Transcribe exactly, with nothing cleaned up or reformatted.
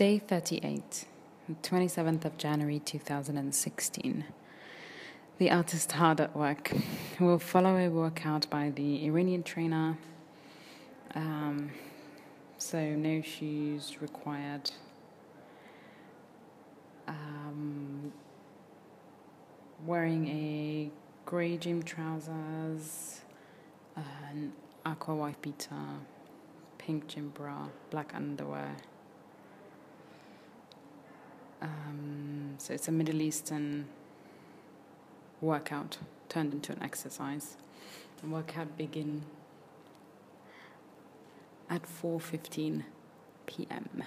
Day thirty-eight, twenty-seventh of January two thousand sixteen. The artist hard at work. We'll follow a workout by the Iranian trainer. Um, so no shoes required. Um, wearing a grey gym trousers, an aqua white beater, pink gym bra, black underwear. Um, so it's a Middle Eastern workout turned into an exercise. The workout begin at four fifteen p m